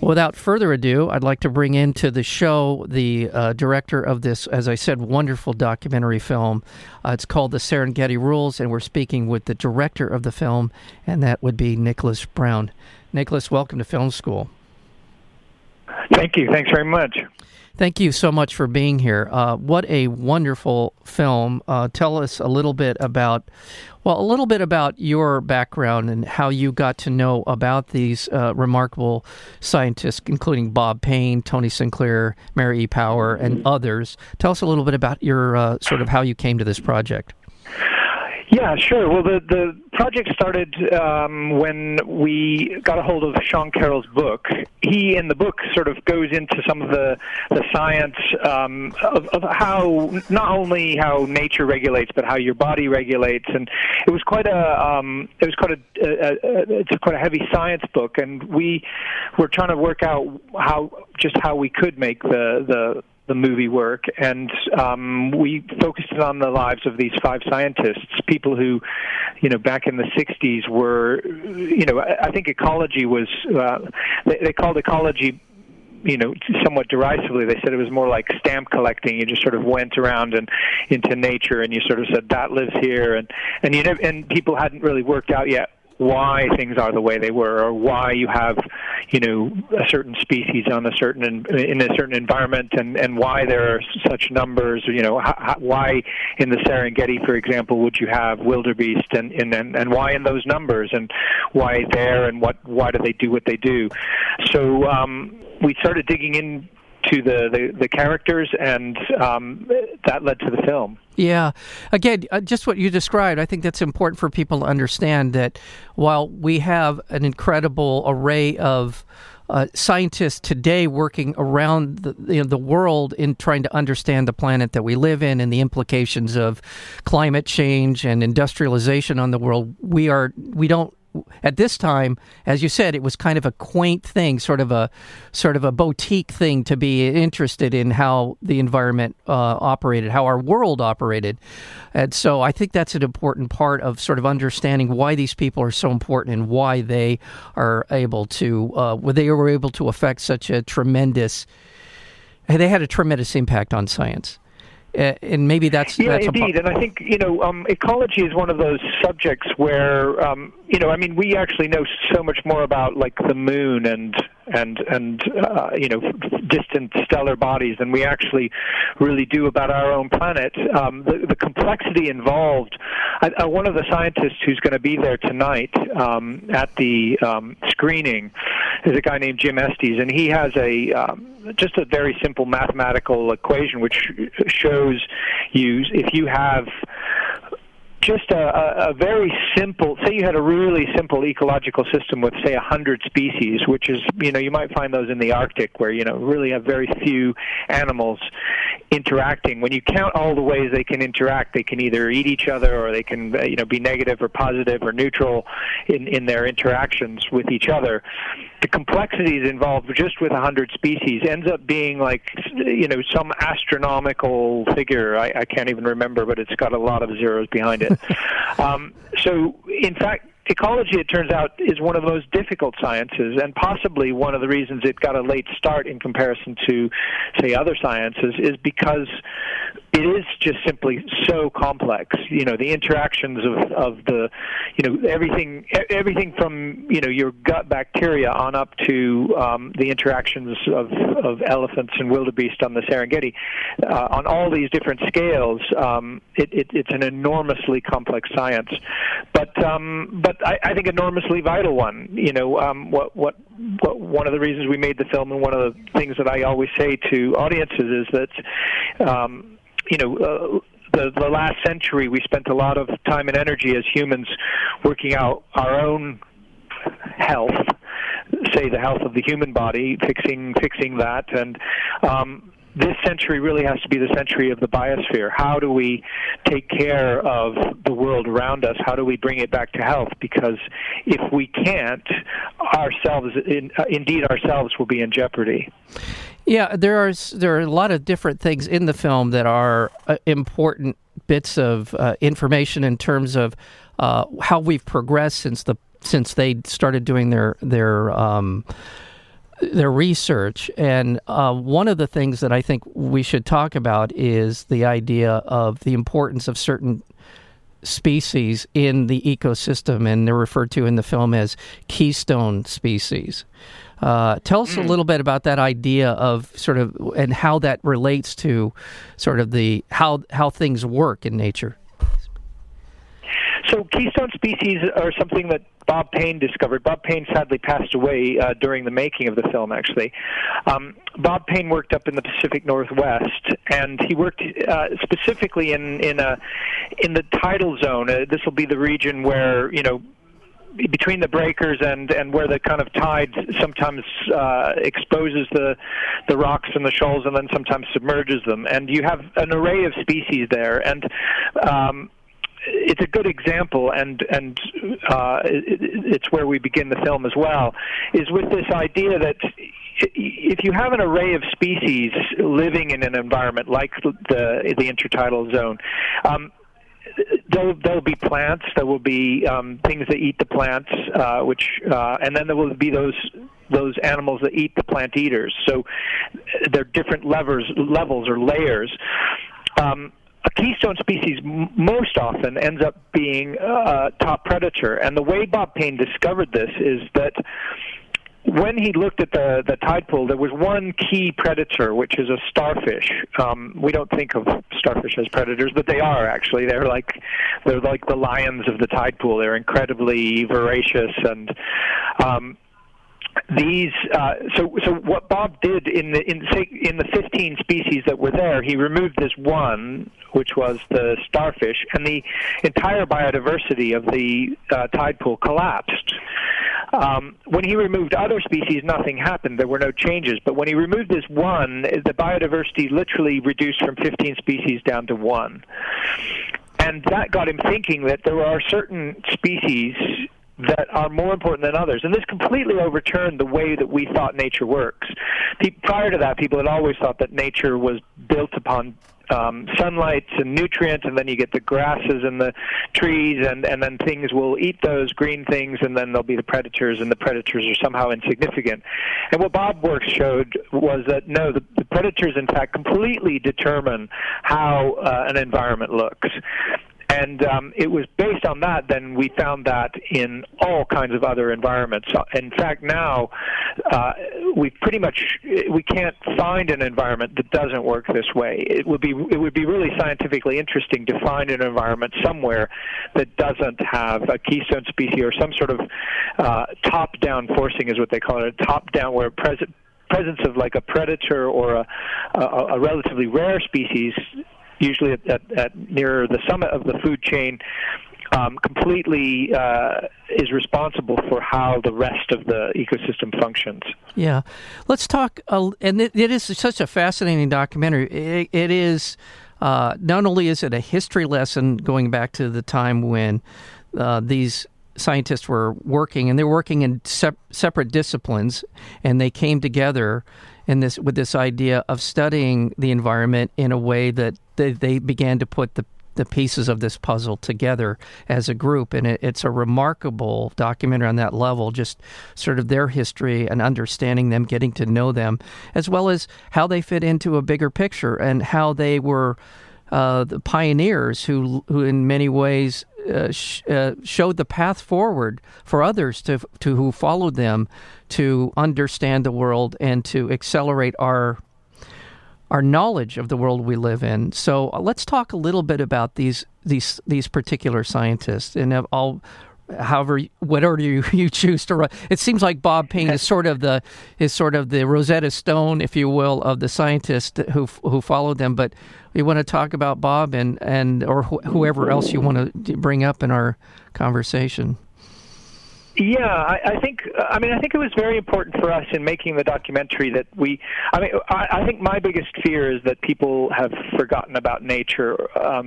Without further ado, I'd like to bring into the show the director of this, as I said, wonderful documentary film. It's called The Serengeti Rules, and we're speaking with the director of the film, and that would be Nicholas Brown. Nicholas, welcome to Film School. Thank you. Thanks very much. Thank you so much for being here. What a wonderful film. Tell us a little bit about, your background and how you got to know about these remarkable scientists, including Bob Paine, Tony Sinclair, Mary E. Power, and others. Tell us a little bit about your sort of how you came to this project. Yeah, sure. Well, the project started when we got a hold of Sean Carroll's book. He, in the book, sort of goes into some of the science of how, not only how nature regulates, but how your body regulates. And it was quite a it's quite a heavy science book. And we were trying to work out how we could make the movie work, and we focused on the lives of these five scientists, people who, back in the 60s were, I think ecology was, they called ecology, somewhat derisively. They said it was more like stamp collecting. You just sort of went around and into nature, and you sort of said, that lives here, and people hadn't really worked out yet why things are the way they were, or why you have, a certain species on a certain in a certain environment, and why there are such numbers. Why in the Serengeti, for example, would you have wildebeest, and why in those numbers, and why there, and why do they do what they do? So we started digging in to the characters, and that led to the film. Yeah. Again, just what you described, I think that's important for people to understand that while we have an incredible array of scientists today working around the world in trying to understand the planet that we live in and the implications of climate change and industrialization on the world, we don't at this time, as you said, it was kind of a quaint thing, sort of a boutique thing to be interested in how the environment operated, how our world operated. And so I think that's an important part of sort of understanding why these people are so important and why they are able to, they were able to affect such a tremendous, they had a tremendous impact on science. And maybe that's indeed. And I think ecology is one of those subjects where we actually know so much more about like the moon and distant stellar bodies than we actually really do about our own planet. The complexity involved. One of the scientists who's going to be there tonight at the screening is a guy named Jim Estes, and he has a just a very simple mathematical equation which shows you if you have just a very simple, say you had a really simple ecological system with, say, 100 species, which is, you might find those in the Arctic where, really have very few animals interacting. When you count all the ways they can interact, they can either eat each other or they can, be negative or positive or neutral in their interactions with each other. The complexities involved just with 100 species ends up being like, some astronomical figure. I can't even remember, but it's got a lot of zeros behind it. So, in fact, ecology, it turns out, is one of the most difficult sciences, and possibly one of the reasons it got a late start in comparison to, say, other sciences, is because it is just simply so complex. The interactions of the, everything from, your gut bacteria on up to the interactions of elephants and wildebeest on the Serengeti, on all these different scales. It's an enormously complex science, but I think enormously vital one. One of the reasons we made the film, and one of the things that I always say to audiences is that, the last century we spent a lot of time and energy as humans working out our own health, say the health of the human body, fixing that, and this century really has to be the century of the biosphere. How do we take care of the world around us? How do we bring it back to health? Because if we can't, ourselves will be in jeopardy. Yeah, there are a lot of different things in the film that are important bits of information in terms of how we've progressed since they started doing their research. And one of the things that I think we should talk about is the idea of the importance of certain species in the ecosystem, and they're referred to in the film as keystone species. Tell us a little bit about that idea of sort of, and how that relates to sort of the how things work in nature. So keystone species are something that Bob Paine discovered. Bob Paine sadly passed away during the making of the film, actually. Bob Paine worked up in the Pacific Northwest, and he worked specifically in the tidal zone. This will be the region where, you know, between the breakers and where the kind of tide sometimes exposes the rocks and the shoals and then sometimes submerges them. And you have an array of species there. And it's a good example, and it's where we begin the film as well, is with this idea that if you have an array of species living in an environment like the intertidal zone, there'll be plants, there will be things that eat the plants, which and then there will be those animals that eat the plant eaters. So there are different levels or layers. A keystone species most often ends up being a top predator. And the way Bob Paine discovered this is that when he looked at the tide pool, there was one key predator, which is a starfish. We don't think of starfish as predators, but they are actually. They're like the lions of the tide pool. They're incredibly voracious, and so what Bob did in the 15 species that were there, he removed this one, which was the starfish, and the entire biodiversity of the tide pool collapsed. When he removed other species, nothing happened. There were no changes. But when he removed this one, the biodiversity literally reduced from 15 species down to one. And that got him thinking that there are certain species that are more important than others. And this completely overturned the way that we thought nature works. Prior to that, people had always thought that nature was built upon sunlight and nutrients, and then you get the grasses and the trees, and then things will eat those green things, and then there'll be the predators, and the predators are somehow insignificant. And what Bob's work showed was that, no, the predators, in fact, completely determine how an environment looks. And it was based on that, then we found that in all kinds of other environments. In fact, now we can't find an environment that doesn't work this way. It would be really scientifically interesting to find an environment somewhere that doesn't have a keystone species or some sort of top-down forcing is what they call it, a top-down where presence of like a predator or a relatively rare species, usually at nearer the summit of the food chain, completely is responsible for how the rest of the ecosystem functions. Yeah. Let's talk, and it is such a fascinating documentary. It is, not only is it a history lesson going back to the time when these scientists were working, and they were working in separate disciplines, and they came together with this idea of studying the environment in a way that they began to put the pieces of this puzzle together as a group. And it's a remarkable documentary on that level, just sort of their history and understanding them, getting to know them, as well as how they fit into a bigger picture and how they were the pioneers who in many ways showed the path forward for others to who followed them to understand the world and to accelerate our knowledge of the world we live in. So let's talk a little bit about these particular scientists, and I'll. However, whatever you choose to write, it seems like Bob Paine is sort of the Rosetta Stone, if you will, of the scientists who followed them. But we want to talk about Bob and or whoever else you want to bring up in our conversation. Yeah, I think it was very important for us in making the documentary that I think my biggest fear is that people have forgotten about nature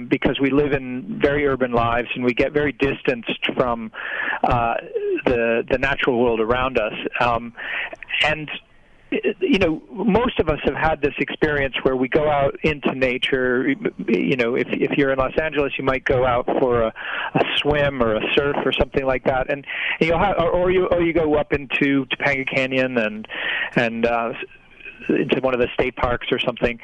because we live in very urban lives and we get very distanced from the natural world around us. And you know, most of us have had this experience where we go out into nature. You know, if you're in Los Angeles, you might go out for a swim or a surf or something like that, and you'll have, or you go up into Topanga Canyon and into one of the state parks or something,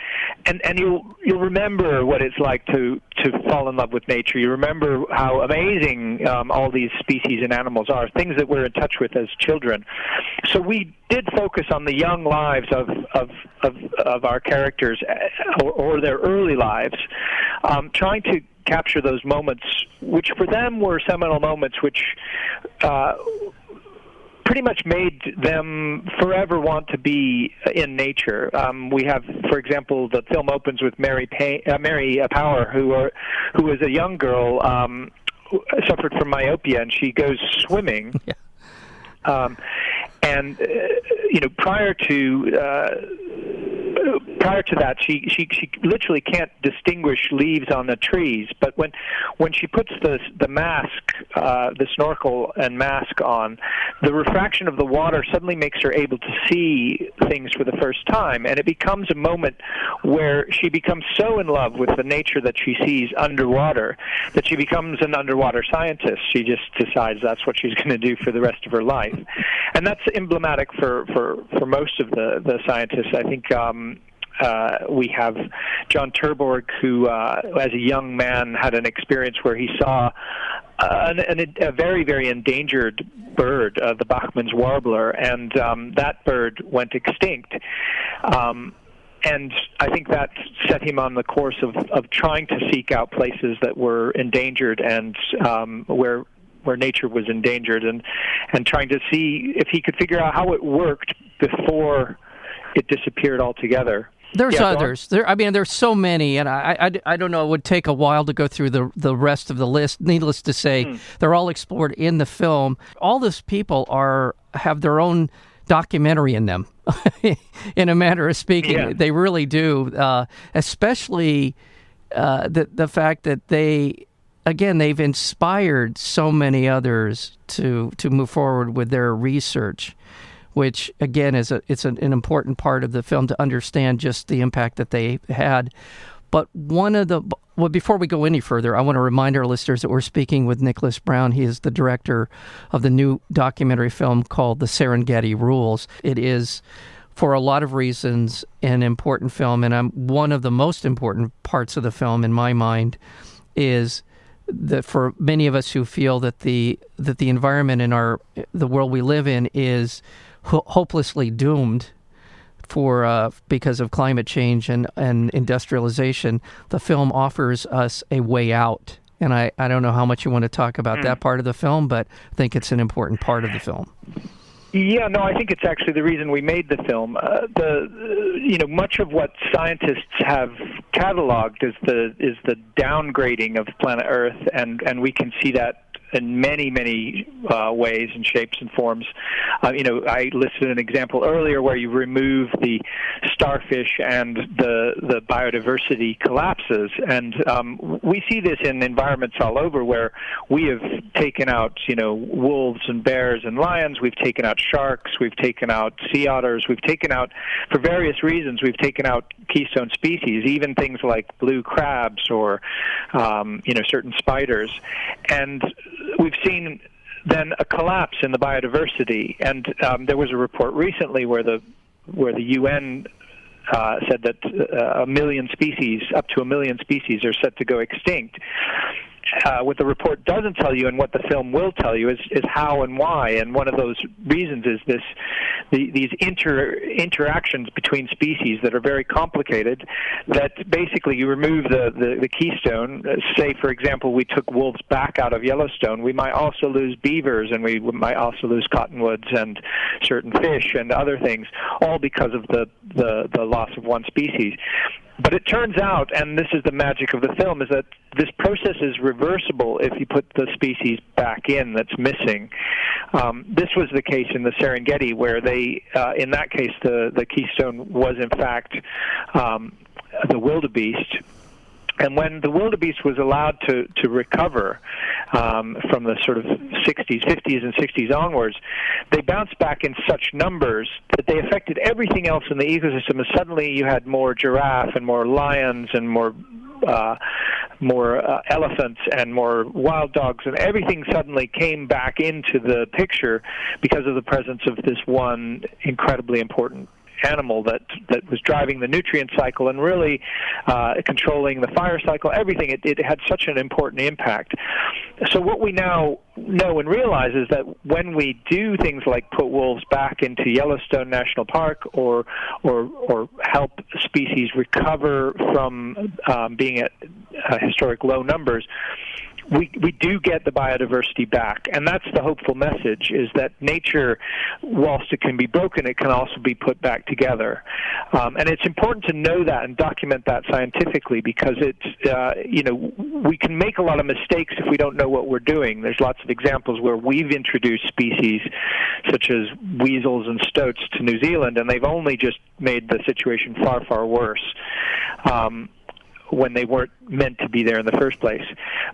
and you'll remember what it's like to fall in love with nature. You remember how amazing all these species and animals are, things that we're in touch with as children. So we did focus on the young lives of our characters or their early lives, trying to capture those moments, which for them were seminal moments, which pretty much made them forever want to be in nature. We have, for example, the film opens with Mary E. Power, who is a young girl, suffered from myopia, and she goes swimming. Yeah. Prior to that, she literally can't distinguish leaves on the trees. But when she puts the mask, the snorkel and mask on, the refraction of the water suddenly makes her able to see things for the first time, and it becomes a moment where she becomes so in love with the nature that she sees underwater that she becomes an underwater scientist. She just decides that's what she's going to do for the rest of her life, and that's emblematic for most of the scientists, I think. We have John Turborg, who, as a young man, had an experience where he saw a very, very endangered bird, the Bachmann's warbler, and that bird went extinct. And I think that set him on the course of trying to seek out places that were endangered and where nature was endangered, and trying to see if he could figure out how it worked before it disappeared altogether. There's others. There's so many, and I don't know. It would take a while to go through the rest of the list. Needless to say, they're all explored in the film. All these people have their own documentary in them, in a manner of speaking. Yeah. They really do, especially the fact that they... Again, they've inspired so many others to move forward with their research, which again is an important part of the film to understand just the impact that they had. But before we go any further, I want to remind our listeners that we're speaking with Nicholas Brown. He is the director of the new documentary film called The Serengeti Rules. It is, for a lot of reasons, an important film, and one of the most important parts of the film in my mind is that for many of us who feel that the environment in the world we live in is hopelessly doomed for because of climate change and industrialization, the film offers us a way out. And I don't know how much you want to talk about that part of the film, but I think it's an important part of the film. Yeah, no, I think it's actually the reason we made the film. Much of what scientists have cataloged is the downgrading of planet Earth, and we can see that in many, many ways and shapes and forms. I listed an example earlier where you remove the starfish and the biodiversity collapses. And we see this in environments all over where we have taken out, wolves and bears and lions. We've taken out sharks. We've taken out sea otters. We've taken out, for various reasons, we've taken out keystone species, even things like blue crabs or, certain spiders. And we've seen then a collapse in the biodiversity, and there was a report recently where the UN said that up to a million species, are set to go extinct. What the report doesn't tell you, and what the film will tell you, is how and why. And one of those reasons is these interactions between species that are very complicated. That basically, you remove the keystone. Say, for example, we took wolves back out of Yellowstone. We might also lose beavers, and we might also lose cottonwoods and certain fish and other things, all because of the loss of one species. But it turns out, and this is the magic of the film, is that this process is reversible if you put the species back in that's missing. This was the case in the Serengeti, where they, in that case, the keystone was in fact the wildebeest. And when the wildebeest was allowed to recover from the sort of 50s and 60s onwards, they bounced back in such numbers that they affected everything else in the ecosystem. And suddenly you had more giraffe and more lions and more elephants and more wild dogs, and everything suddenly came back into the picture because of the presence of this one incredibly important animal that was driving the nutrient cycle and really controlling the fire cycle, everything. It had such an important impact. So what we now know and realize is that when we do things like put wolves back into Yellowstone National Park or help species recover from being at historic low numbers, we do get the biodiversity back. And that's the hopeful message, is that nature, whilst it can be broken, it can also be put back together. And it's important to know that and document that scientifically, because we can make a lot of mistakes if we don't know what we're doing. There's lots of examples where we've introduced species such as weasels and stoats to New Zealand, and they've only just made the situation far, far worse. When they weren't meant to be there in the first place.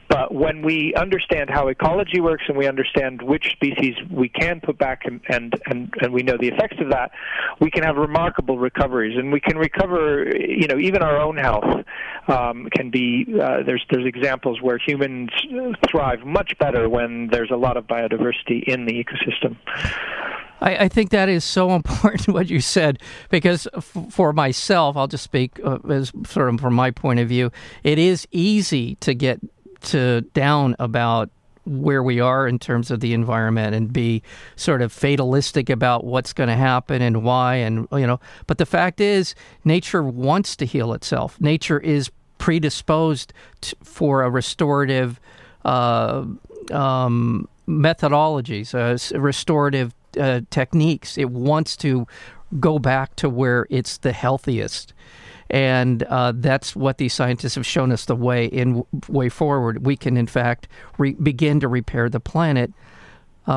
But when we understand how ecology works and we understand which species we can put back and we know the effects of that, we can have remarkable recoveries. And we can recover, even our own health can be, there's examples where humans thrive much better when there's a lot of biodiversity in the ecosystem. I think that is so important, what you said, because for myself, I'll just speak as sort of from my point of view, it is easy to get down about where we are in terms of the environment and be sort of fatalistic about what's going to happen and why, and but the fact is, nature wants to heal itself. Nature is predisposed for a restorative methodologies, restorative techniques. It wants to go back to where it's the healthiest, and that's what these scientists have shown us the way forward. We can in fact begin to repair the planet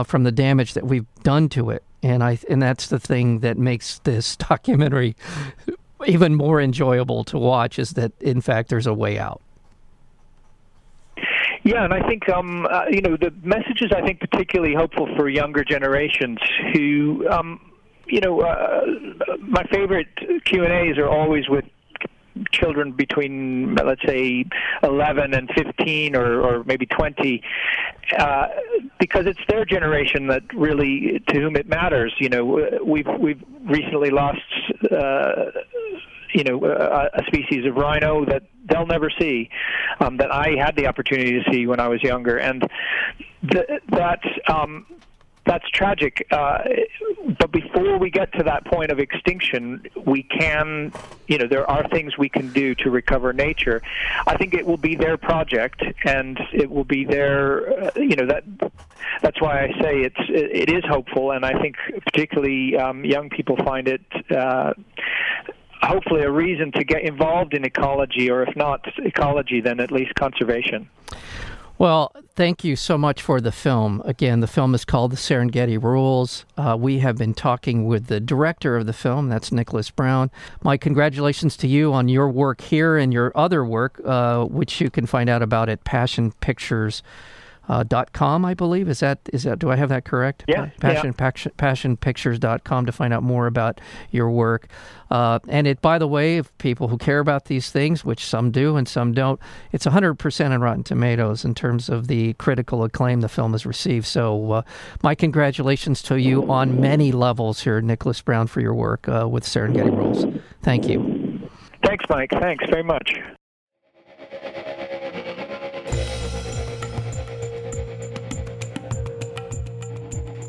from the damage that we've done to it, and that's the thing that makes this documentary even more enjoyable to watch, is that in fact there's a way out. Yeah, and I think, the message is, I think, particularly hopeful for younger generations who, my favorite Q&As are always with children between, let's say, 11 and 15 or maybe 20, because it's their generation that really, to whom it matters. We've recently lost, a species of rhino that they'll never see, that I had the opportunity to see when I was younger, and that's tragic. But before we get to that point of extinction, we can, there are things we can do to recover nature. I think it will be their project, and it will be their, that's why I say it is hopeful, and I think particularly young people find it hopefully a reason to get involved in ecology, or if not ecology, then at least conservation. Well, thank you so much for the film. Again, the film is called The Serengeti Rules. We have been talking with the director of the film, that's Nicholas Brown. My congratulations to you on your work here and your other work, which you can find out about at PassionPictures.com, I believe. Is that? Do I have that correct? Yeah. Passionpictures.com to find out more about your work. And it, by the way, if people who care about these things, which some do and some don't, it's 100% on Rotten Tomatoes in terms of the critical acclaim the film has received. So my congratulations to you on many levels here, Nicholas Brown, for your work with Serengeti Rules. Thank you. Thanks, Mike. Thanks very much.